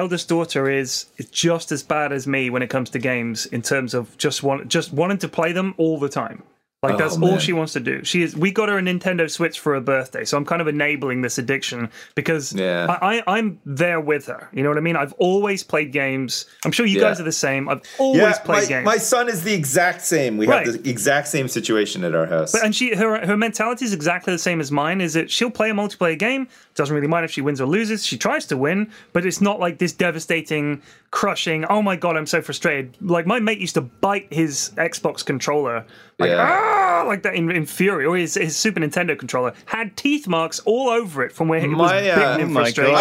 eldest daughter is just as bad as me when it comes to games, in terms of just wanting to play them all the time. Like, that's all she wants to do. We got her a Nintendo Switch for her birthday, so I'm kind of enabling this addiction, because I'm there with her. You know what I mean? I've always played games. I'm sure you guys are the same. I've always played games. My son is the exact same. We have the exact same situation at our house. But, and her mentality is exactly the same as mine, is that she'll play a multiplayer game, doesn't really mind if she wins or loses. She tries to win, but it's not like this devastating, crushing, oh my God, I'm so frustrated. Like, my mate used to bite his Xbox controller, like, like that in fury, or his Super Nintendo controller had teeth marks all over it from where it was bitten in frustration.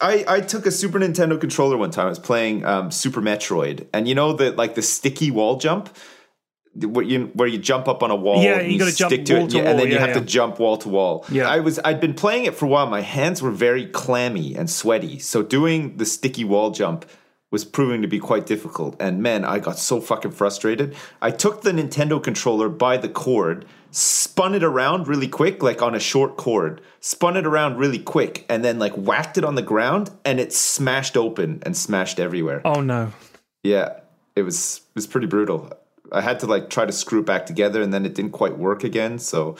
I took a Super Nintendo controller one time. I was playing Super Metroid, and you know the sticky wall jump, where you jump up on a wall, and you stick to it, and then you have to jump wall to wall. Yeah, I'd been playing it for a while. My hands were very clammy and sweaty, so doing the sticky wall jump was proving to be quite difficult. And man, I got so fucking frustrated. I took the Nintendo controller by the cord, spun it around really quick, like on a short cord, and then like whacked it on the ground, and it smashed open and smashed everywhere. Oh no. Yeah, it was pretty brutal. I had to like try to screw it back together, and then it didn't quite work again, so...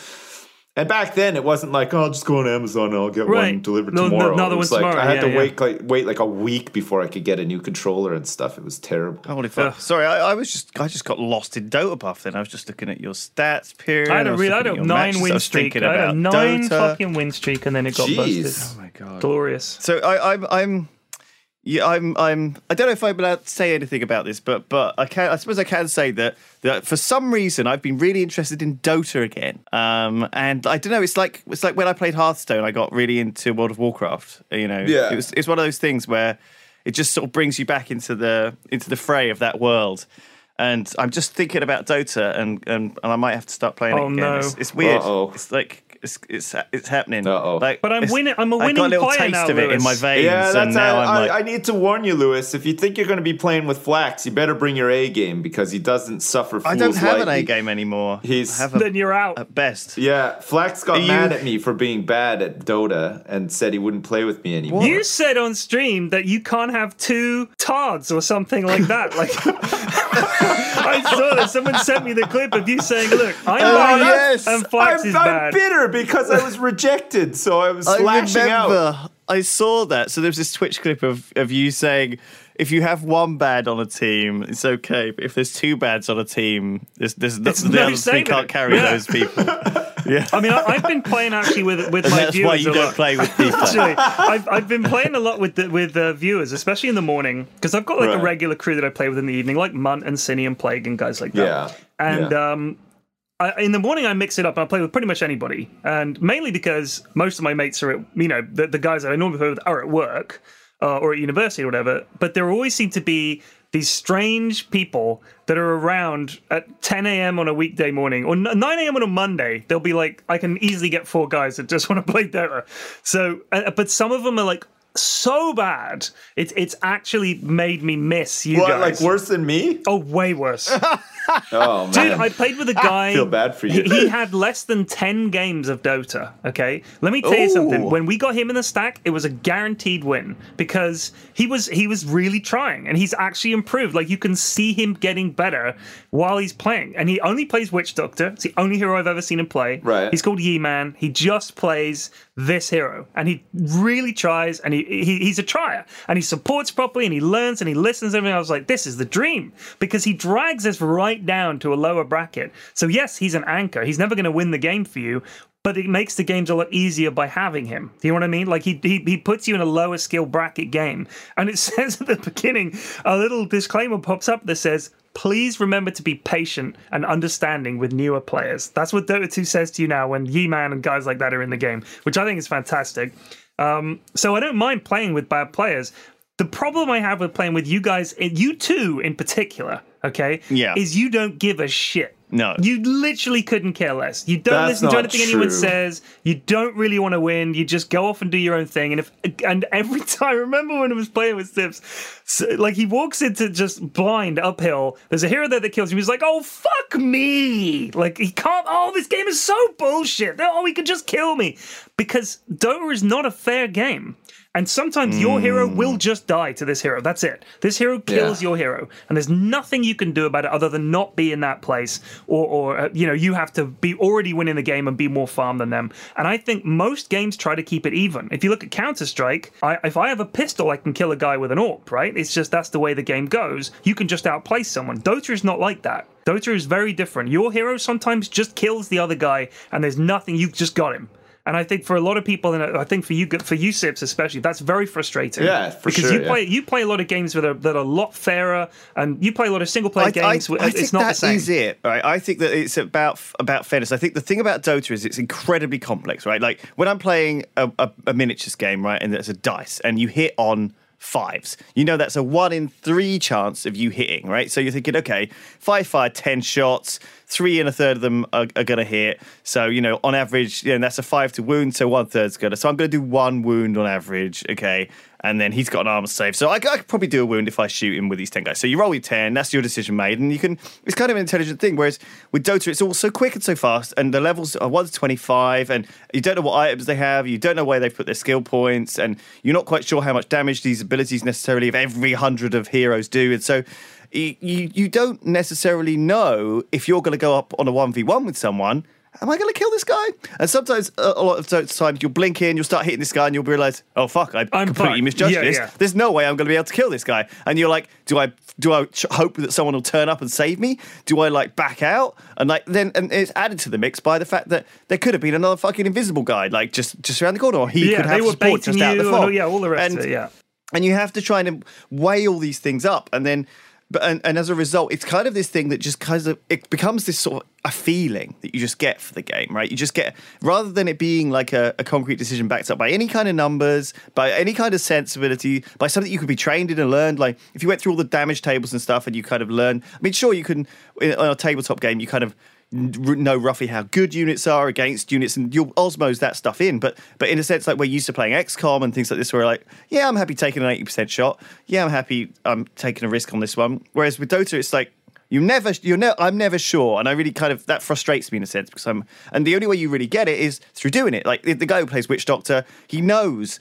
And back then, it wasn't like, oh, I'll just go on Amazon and I'll get one delivered tomorrow. Another one's like, tomorrow. I had to wait like a week before I could get a new controller and stuff. It was terrible. Holy fuck! Sorry, I just got lost in Dota buff. Then I was just looking at your stats. Period. I had a 9-win streak. I had a 9 Dota. Fucking win streak, and then it got busted. Oh my God! Glorious. So I don't know if I'm allowed to say anything about this, but I can. I suppose I can say that for some reason I've been really interested in Dota again. And I don't know. It's like when I played Hearthstone, I got really into World of Warcraft. You know, it's one of those things where it just sort of brings you back into the fray of that world. And I'm just thinking about Dota, and I might have to start playing it again. No. It's weird. Uh-oh. It's like. It's happening. Uh-oh. Like, but I'm winning. I'm a winning player now. I got a little taste of it in my veins. Yeah, that's how. I need to warn you, Lewis. If you think you're going to be playing with Flax, you better bring your A game, because he doesn't suffer fools. I don't have an A game anymore. Then you're out at best. Yeah, Flax got mad at me for being bad at Dota and said he wouldn't play with me anymore. What? You said on stream that you can't have two Tards or something like that. Like. I saw that someone sent me the clip of you saying, "Look, I'm bad, and Flax is bad." I'm bitter because I was rejected, so I was lashing out. I saw that. So there's this Twitch clip of you saying, "If you have one bad on a team, it's okay. But if there's two bads on a team, can't carry those people." Yeah. I mean, I've been playing actually with my viewers. That's why you don't play with people. Actually, I've been playing a lot with viewers, especially in the morning, because I've got like a regular crew that I play with in the evening, like Munt and Cine and Plague and guys like that. And in the morning, I mix it up and I play with pretty much anybody, and mainly because most of my mates are at, you know, the guys that I normally play with are at work or at university or whatever. But there always seem to be these strange people that are around at 10 a.m. on a weekday morning, or 9 a.m. on a Monday. They'll be like, I can easily get 4 guys that just want to play Dota. So, but some of them are like so bad, it's actually made me miss you guys. Like worse than me? Oh, way worse. Oh man, dude, I played with a guy. I feel bad for you. He had less than 10 games of Dota. Okay, let me tell you something. When we got him in the stack, it was a guaranteed win, because he was really trying, and he's actually improved. Like, you can see him getting better while he's playing, and he only plays Witch Doctor. It's the only hero I've ever seen him play. Right. He's called Ye Man. He just plays this hero, and he really tries, and he's a trier, and he supports properly, and he learns, and he listens to everything. I was like, this is the dream, because he drags us right down to a lower bracket. So yes, he's an anchor. He's never going to win the game for you, but it makes the games a lot easier by having him. Do you know what I mean? Like, he puts you in a lower skill bracket game, and it says at the beginning, a little disclaimer pops up that says, please remember to be patient and understanding with newer players. That's what Dota 2 says to you now when Ye Man and guys like that are in the game, which I think is fantastic. So I don't mind playing with bad players, The problem I have with playing with you guys, and you two in particular, okay, is you don't give a shit. No. You literally couldn't care less. You don't listen to anything anyone says. You don't really want to win. You just go off and do your own thing. And if and every time, I remember when I was playing with Sips, so, like, he walks into just blind uphill. There's a hero there that kills him. He's like, oh, fuck me. Like, he can't. Oh, this game is so bullshit. Oh, he could just kill me. Because Dota is not a fair game. And sometimes your hero will just die to this hero. That's it. This hero kills your hero. And there's nothing you can do about it other than not be in that place. Or you know, you have to be already winning the game and be more farm than them. And I think most games try to keep it even. If you look at Counter-Strike, if I have a pistol, I can kill a guy with an AWP, right? It's just that's the way the game goes. You can just outplay someone. Dota is not like that. Dota is very different. Your hero sometimes just kills the other guy and there's nothing. You've just got him. And I think for a lot of people, and I think for you Sips especially, that's very frustrating. Yeah, for sure. Because you play a lot of games that are a lot fairer, and you play a lot of single player games. It's not the same. I think that is it. Right? I think that it's about fairness. I think the thing about Dota is it's incredibly complex, right? Like when I'm playing a miniatures game, right, and there's a dice, and you hit on fives. You know that's a 1 in 3 chance of you hitting, right? So you're thinking, okay, 5 fire 10 shots, 3 1/3 of them are going to hit. So, you know, on average, you know, that's a 5 to wound, so 1/3's going to. So I'm going to do 1 wound on average, okay? And then he's got an armor save. So I could probably do a wound if I shoot him with these 10 guys. So you roll your 10, that's your decision made, and you can, it's kind of an intelligent thing, whereas with Dota, it's all so quick and so fast, and the levels are 1 to 25, and you don't know what items they have, you don't know where they've put their skill points, and you're not quite sure how much damage these abilities necessarily of every 100 of heroes do, and so you don't necessarily know if you're going to go up on a 1v1 with someone. Am I going to kill this guy? And sometimes, a lot of times, you'll blink in, you'll start hitting this guy, and you'll realise, oh, fuck, I'm completely misjudged this. Yeah. There's no way I'm going to be able to kill this guy. And you're like, do I hope that someone will turn up and save me? Do I, like, back out? And, like, then and it's added to the mix by the fact that there could have been another fucking invisible guy, like, just around the corner. Or he could have support just out the fog. And, all the rest of it, And you have to try and weigh all these things up, and then... But as a result, it's kind of this thing that just kind of, it becomes this sort of a feeling that you just get for the game, right? You just get, rather than it being like a concrete decision backed up by any kind of numbers, by any kind of sensibility, by something you could be trained in and learned. Like if you went through all the damage tables and stuff and you kind of learn, I mean, sure, you can, on a tabletop game, you kind of know roughly how good units are against units, and you'll osmose that stuff in. But in a sense, like we're used to playing XCOM and things like this, where we're like, yeah, I'm happy taking an 80% shot. Yeah, I'm happy I'm taking a risk on this one. Whereas with Dota, it's like I'm never sure, and I really kind of that frustrates me in a sense because and the only way you really get it is through doing it. Like the guy who plays Witch Doctor, he knows.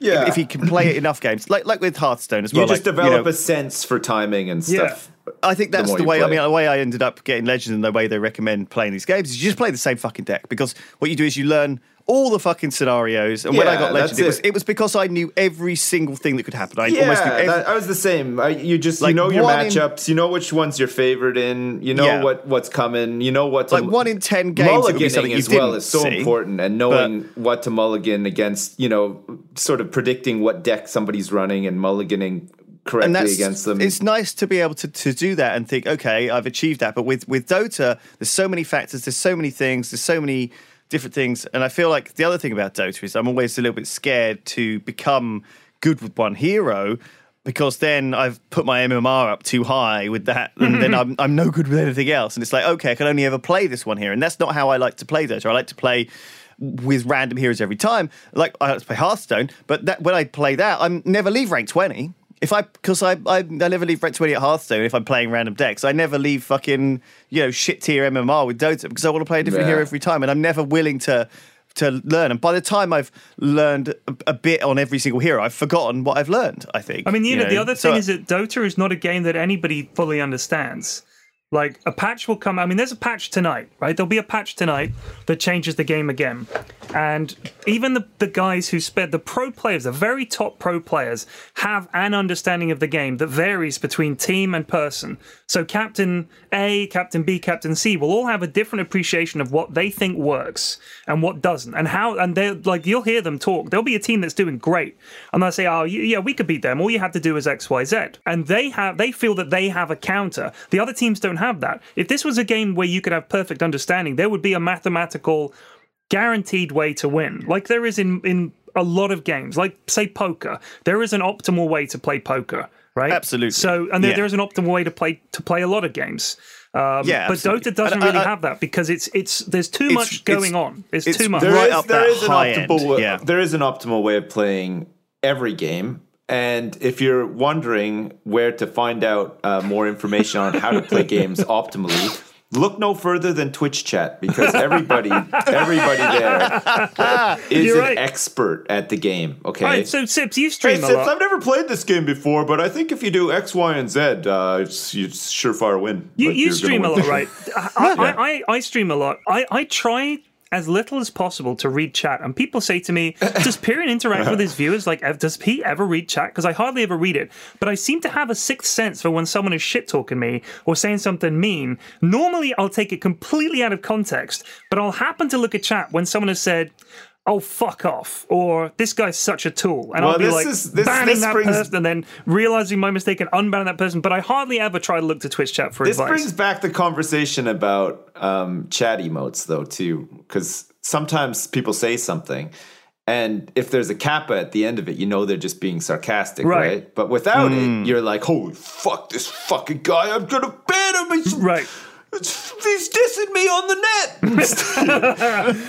If he can play it enough games, like with Hearthstone as well, you just develop a sense for timing and stuff. I think that's the way. I mean, the way I ended up getting Legends and the way they recommend playing these games is you just play the same fucking deck, because what you do is you learn all the fucking scenarios. And when I got Legend, it was because I knew every single thing that could happen. I almost knew every... I was the same. You just like, you know your matchups, you know which ones you're favored in, you know what's coming, you know what's like 1 in 10 games. Mulliganing as well is so important, and knowing what to mulligan against. You know, sort of predicting what deck somebody's running and mulliganing correctly against them. It's nice to be able to do that and think, okay, I've achieved that. But with Dota, there's so many factors, there's so many things, there's so many different things. And I feel like the other thing about Dota is I'm always a little bit scared to become good with one hero, because then I've put my MMR up too high with that, and then I'm no good with anything else. And it's like, okay, I can only ever play this one hero. And that's not how I like to play Dota. I like to play with random heroes every time. Like, I like to play Hearthstone, but that when I play that, I never leave rank 20. Because I never leave rank 20 at Hearthstone if I'm playing random decks. I never leave fucking, you know, shit tier MMR with Dota, because I want to play a different hero every time, and I'm never willing to learn. And by the time I've learned a bit on every single hero, I've forgotten what I've learned, I think. I mean, the other thing is that Dota is not a game that anybody fully understands. Like, a patch will come... I mean, there's a patch tonight, right? There'll be a patch tonight that changes the game again. And even the guys who spent... The pro players, the very top pro players, have an understanding of the game that varies between team and person. So Captain A, Captain B, Captain C will all have a different appreciation of what they think works and what doesn't. And how... And they're... Like, you'll hear them talk. There'll be a team that's doing great. And they'll say, oh, yeah, we could beat them. All you have to do is X, Y, Z. And they feel that they have a counter. The other teams don't have that. If this was a game where you could have perfect understanding, there would be a mathematical guaranteed way to win, like there is in a lot of games, like say poker, there is an optimal way to play poker, right? Absolutely. So, and there is an optimal way to play a lot of games. But Dota doesn't really have that because there's too much going on. It's too much. There is an optimal way of playing every game. And if you're wondering where to find out more information on how to play games optimally, look no further than Twitch chat, because everybody there is an expert at the game. Okay. All right, so Sips, you stream a lot. I've never played this game before, but I think if you do X, Y, and Z, you surefire win. You stream a lot, right? I stream a lot. I try as little as possible to read chat, and people say to me, does Pyrion interact with his viewers? Like, does he ever read chat? Because I hardly ever read it, but I seem to have a sixth sense for when someone is shit-talking me or saying something mean. Normally, I'll take it completely out of context, but I'll happen to look at chat when someone has said, oh, fuck off, or this guy's such a tool, and I'll be like, banning that person, and then realizing my mistake and unbanning that person, but I hardly ever try to look to Twitch chat for advice. This brings back the conversation about chat emotes, though, too, because sometimes people say something, and if there's a Kappa at the end of it, you know they're just being sarcastic, right? But without it, you're like, holy fuck, this fucking guy, I'm gonna ban him! Right. He's dissing me on the net.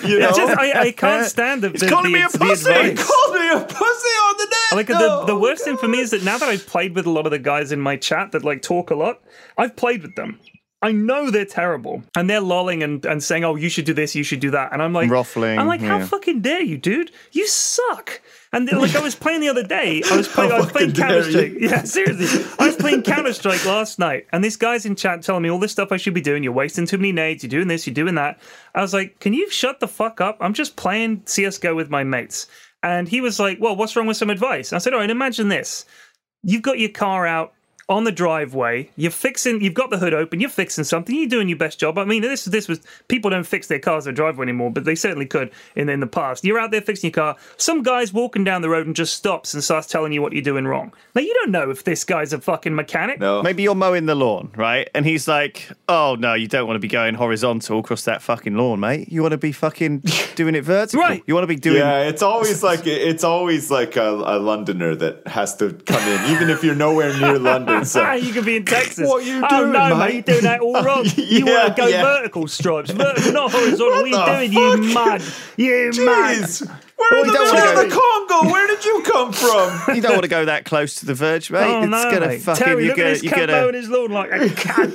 You know? I can't stand it. He's calling me a pussy. He called me a pussy on the net. Like the worst thing for me is that now that I've played with a lot of the guys in my chat that like talk a lot, I've played with them. I know they're terrible, and they're lolling and saying, "Oh, you should do this, you should do that," and I'm like, ruffling. I'm like, "How fucking dare you, dude? You suck." And like I was playing the other day, I was playing Counter-Strike. Yeah, seriously. I was playing Counter-Strike last night, and this guy's in chat telling me all this stuff I should be doing. You're wasting too many nades. You're doing this. You're doing that. I was like, can you shut the fuck up? I'm just playing CSGO with my mates. And he was like, well, what's wrong with some advice? And I said, all right, imagine this. You've got your car out on the driveway, you've got the hood open, you're fixing something, you're doing your best job. I mean, this was, people don't fix their cars in the driveway anymore, but they certainly could in the past. You're out there fixing your car, some guy's walking down the road and just stops and starts telling you what you're doing wrong. Now, you don't know if this guy's a fucking mechanic. No. Maybe you're mowing the lawn, right? And he's like, oh, no, you don't want to be going horizontal across that fucking lawn, mate. You want to be fucking doing it vertical. Right. You want to be doing... Yeah, it's always like a Londoner that has to come in, even if you're nowhere near London. So, you could be in Texas. What are you doing, mate? You're doing that all wrong. You want to go vertical stripes, vertical, not horizontal. What are you doing, you mud? You Jeez. Mud. Where in the Congo? Where did you come from? You don't want to go that close to the verge, mate. Oh, it's going to fucking... Terry, look at this Capo in his lawn like a cat.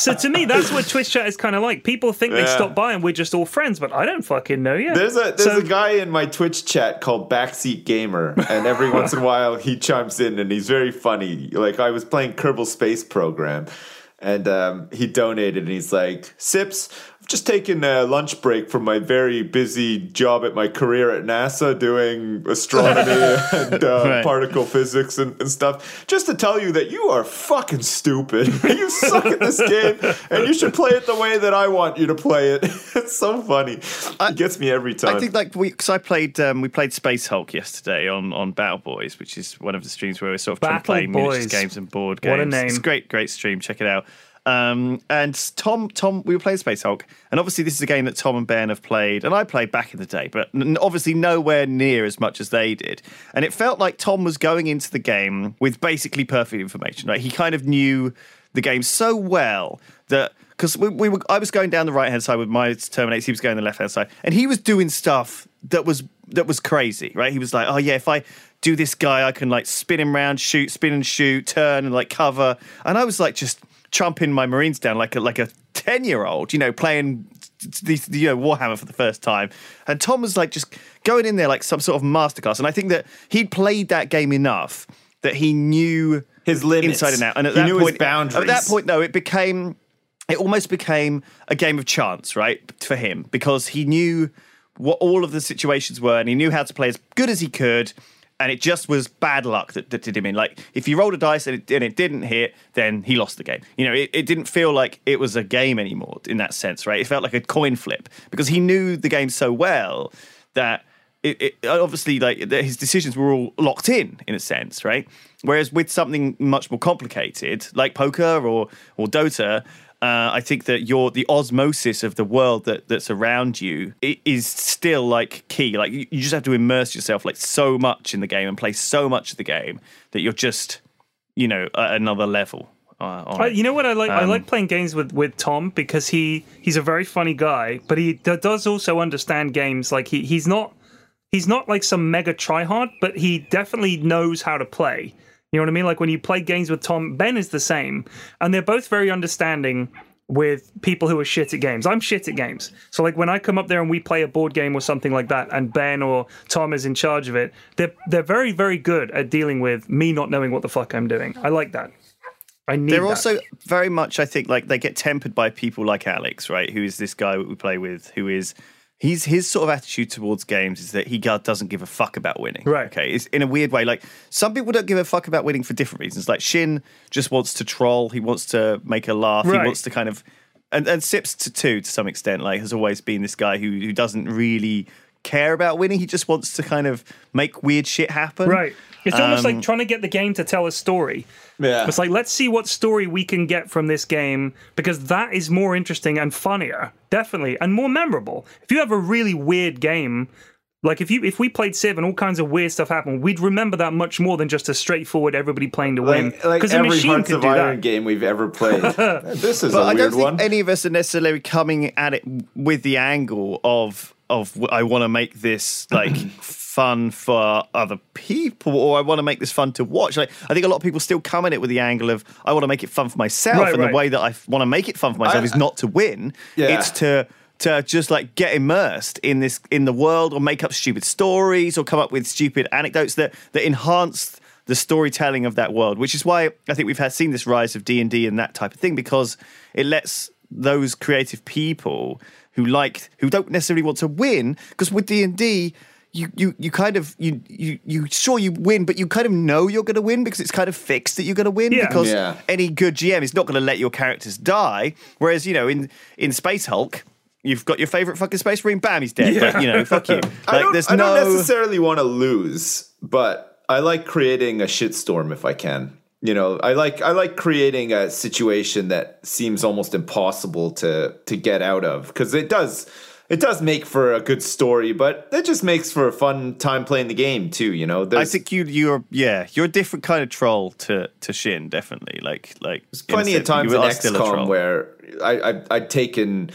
So to me, that's what Twitch chat is kind of like. People think they stop by and we're just all friends, but I don't fucking know you. There's a guy in my Twitch chat called Backseat Gamer, and every once in a while he chimes in, and he's very funny. Like, I was playing Kerbal Space Program, and he donated, and he's like, Sips... just taking a lunch break from my very busy job at my career at NASA doing astronomy and particle physics and stuff, just to tell you that you are fucking stupid. You suck at this game, and you should play it the way that I want you to play it. It's so funny. It gets me every time. I think we played Space Hulk yesterday on Battle Boys, which is one of the streams where we're sort of trying to play miniatures games and board games. What a name. It's a great stream. Check it out. And Tom, we were playing Space Hulk, and obviously this is a game that Tom and Ben have played, and I played back in the day, but obviously nowhere near as much as they did. And it felt like Tom was going into the game with basically perfect information, right? He kind of knew the game so well that, because I was going down the right-hand side with my Terminates, he was going the left-hand side, and he was doing stuff that was crazy, right? He was like, oh yeah, if I do this guy, I can like spin him round, spin and shoot, turn and like cover. And I was like just... chumping my Marines down like a 10-year-old, you know, playing Warhammer for the first time. And Tom was like just going in there like some sort of masterclass. And I think that he'd played that game enough that he knew his limits inside and out. And at that point, his boundaries. At that point, though, it almost became a game of chance, right, for him, because he knew what all of the situations were, and he knew how to play as good as he could. And it just was bad luck that did him in. Like, if you rolled a dice and it didn't hit, then he lost the game. You know, it didn't feel like it was a game anymore in that sense, right? It felt like a coin flip because he knew the game so well that it obviously, like, his decisions were all locked in a sense, right? Whereas with something much more complicated, like poker or Dota, I think that the osmosis of the world that's around you is still like key. Like you just have to immerse yourself like so much in the game and play so much of the game that you're just, you know, at another level. You know what I like? I like playing games with Tom because he's a very funny guy, but he does also understand games. Like he's not like some mega tryhard, but he definitely knows how to play. You know what I mean? Like when you play games with Tom, Ben is the same, and they're both very understanding with people who are shit at games. I'm shit at games. So like when I come up there and we play a board game or something like that, and Ben or Tom is in charge of it, they're very, very good at dealing with me not knowing what the fuck I'm doing. I like that. They're also very much, I think, like they get tempered by people like Alex, right? Who is this guy we play with? His sort of attitude towards games is that he doesn't give a fuck about winning. Right. Okay. It's in a weird way. Like some people don't give a fuck about winning for different reasons. Like Shin just wants to troll. He wants to make a laugh. Right. He wants to kind of, and Sips too to some extent. Like has always been this guy who doesn't really care about winning. He just wants to kind of make weird shit happen. Right. It's almost like trying to get the game to tell a story. Yeah. It's like, let's see what story we can get from this game, because that is more interesting and funnier, definitely, and more memorable. If you have a really weird game, like if we played Civ and all kinds of weird stuff happened, we'd remember that much more than just a straightforward everybody playing to win. Because every Hearts of Iron game we've ever played. This is a weird one. I don't think any of us are necessarily coming at it with the angle of I want to make this like fun for other people, or I want to make this fun to watch. Like I think a lot of people still come at it with the angle of I want to make it fun for myself, the way that I want to make it fun for myself is not to win. Yeah. It's to just like get immersed in the world, or make up stupid stories, or come up with stupid anecdotes that enhance the storytelling of that world. Which is why I think we've seen this rise of D&D and that type of thing, because it lets those creative people who don't necessarily want to win, because with D&D you win, but you kind of know you're going to win because it's kind of fixed that you're going to win, because any good GM is not going to let your characters die. Whereas, you know, in Space Hulk, you've got your favorite fucking Space Marine, bam, he's dead. Yeah. But, you know, fuck you. Like, I don't necessarily want to lose, but I like creating a shitstorm if I can. You know, I like creating a situation that seems almost impossible to get out of, because it does make for a good story, but it just makes for a fun time playing the game too. You know, I think you're a different kind of troll to Shin, definitely. Like there's plenty of times in XCOM where I'd taken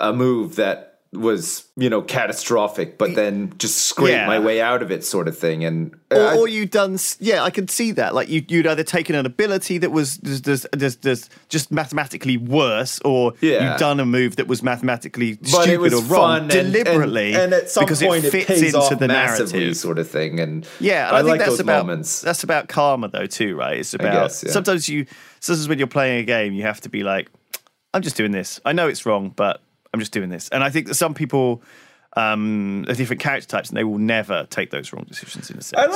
a move that was, you know, catastrophic, but then just scrape my way out of it, sort of thing. Or you done, yeah, I can see that. Like you'd either taken an ability that was just mathematically worse, or you'd done a move that was mathematically stupid or wrong deliberately, and at some point it fits into the narrative, sort of thing. And yeah, and I think that's about moments. That's about karma, though, too, right? It's about sometimes when you're playing a game, you have to be like, I'm just doing this. I know it's wrong, but I'm just doing this. And I think that some people are different character types, and they will never take those wrong decisions in a sense. I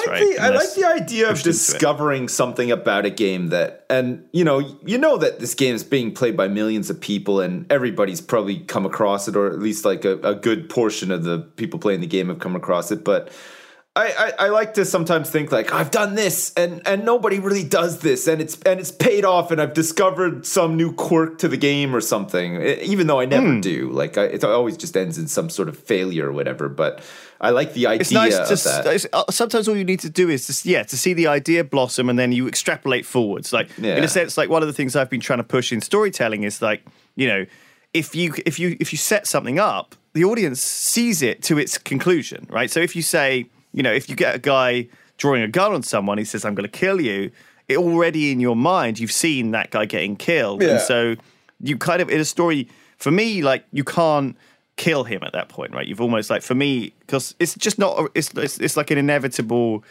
like the idea of discovering something about a game that, and you know that this game is being played by millions of people, and everybody's probably come across it, or at least like a good portion of the people playing the game have come across it. But I like to sometimes think like, I've done this and nobody really does this, and it's paid off, and I've discovered some new quirk to the game or something, even though I never do. Like it always just ends in some sort of failure or whatever, but I like the idea of that. Sometimes all you need to do is to see the idea blossom, and then you extrapolate forwards. Like in a sense, like one of the things I've been trying to push in storytelling is like, you know, if you set something up, the audience sees it to its conclusion, right? So if you say, you know, if you get a guy drawing a gun on someone, he says, I'm going to kill you, it already in your mind, you've seen that guy getting killed. Yeah. And so you kind of, in a story, for me, like, you can't kill him at that point, right? You've almost, like, for me, because it's just not, it's like an inevitable,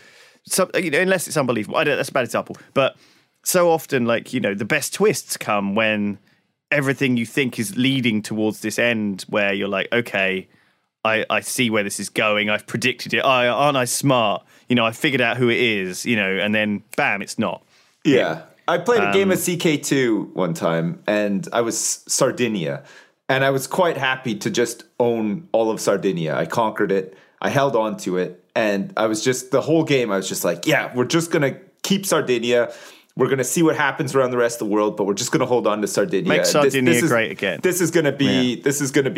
you know, unless it's unbelievable. I don't know, that's a bad example. But so often, like, you know, the best twists come when everything you think is leading towards this end where you're like, okay, I see where this is going. I've predicted it. Aren't I smart? You know, I figured out who it is, you know, and then bam, it's not. Yeah. I played a game of CK2 one time, and I was Sardinia, and I was quite happy to just own all of Sardinia. I conquered it. I held on to it. And I was just, the whole game, I was just like, yeah, we're just going to keep Sardinia. We're going to see what happens around the rest of the world, but we're just going to hold on to Sardinia. Make Sardinia great again. This is going to be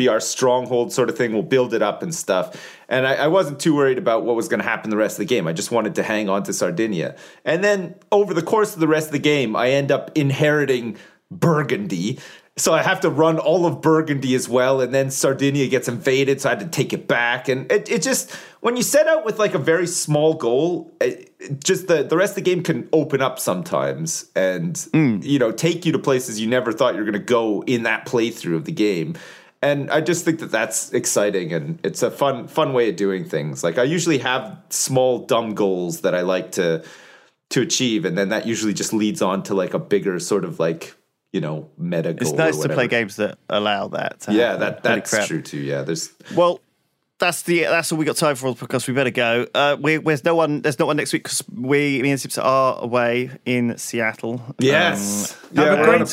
our stronghold sort of thing. We'll build it up and stuff. And I wasn't too worried about what was going to happen the rest of the game. I just wanted to hang on to Sardinia. And then over the course of the rest of the game, I end up inheriting Burgundy. So I have to run all of Burgundy as well, and then Sardinia gets invaded, so I had to take it back. And it just, when you set out with like a very small goal, the rest of the game can open up sometimes and, take you to places you never thought you were going to go in that playthrough of the game. And I just think that that's exciting, and it's a fun way of doing things. Like I usually have small, dumb goals that I like to achieve, and then that usually just leads on to like a bigger sort of like, meta goal. It's nice to play games that allow that. That's true too. Yeah, that's all we got time for because we better go. There's no one next week because me and Sips are away in Seattle. Yes, have a great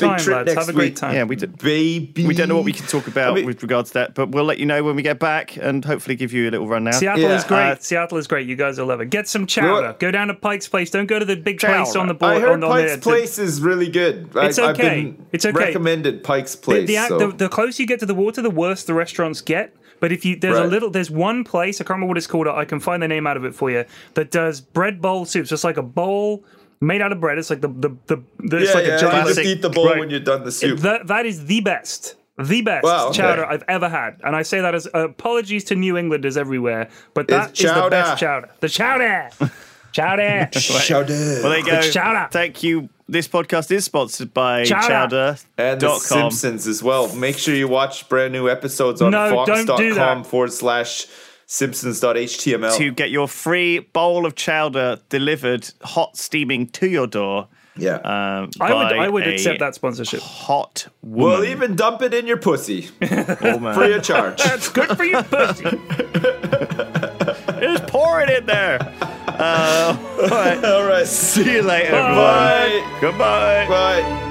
time, lads. Yeah, we do, baby. We don't know what we can talk about with regards to that, but we'll let you know when we get back and hopefully give you a little run now. Seattle is great. You guys will love it. Get some chowder. Go down to Pike's Place. Don't go to the big place on the board. I heard Pike's Place is really good. It's okay. Recommended Pike's Place. The closer you get to the water, the worse the restaurants get. But if you there's one place, I can't remember what it's called, I can find the name out of it for you, that does bread bowl soups. So it's like a bowl made out of bread. It's like a giant. You just eat the bowl when you're done the soup. That is the best. The best chowder I've ever had. And I say that as apologies to New Englanders everywhere, but that is the best chowder. The chowder. Chowder. Chowder. Well, there you go. The chowder. Thank you. This podcast is sponsored by Chowder. And The Simpsons as well. Make sure you watch brand new episodes on fox.com/Simpsons.html to get your free bowl of chowder delivered hot steaming to your door. Yeah. I would accept that sponsorship. Hot woman. We'll even dump it in your pussy. Free of charge. That's good for your pussy. Just pour it in there. All right. See you later. Bye. Goodbye. Bye.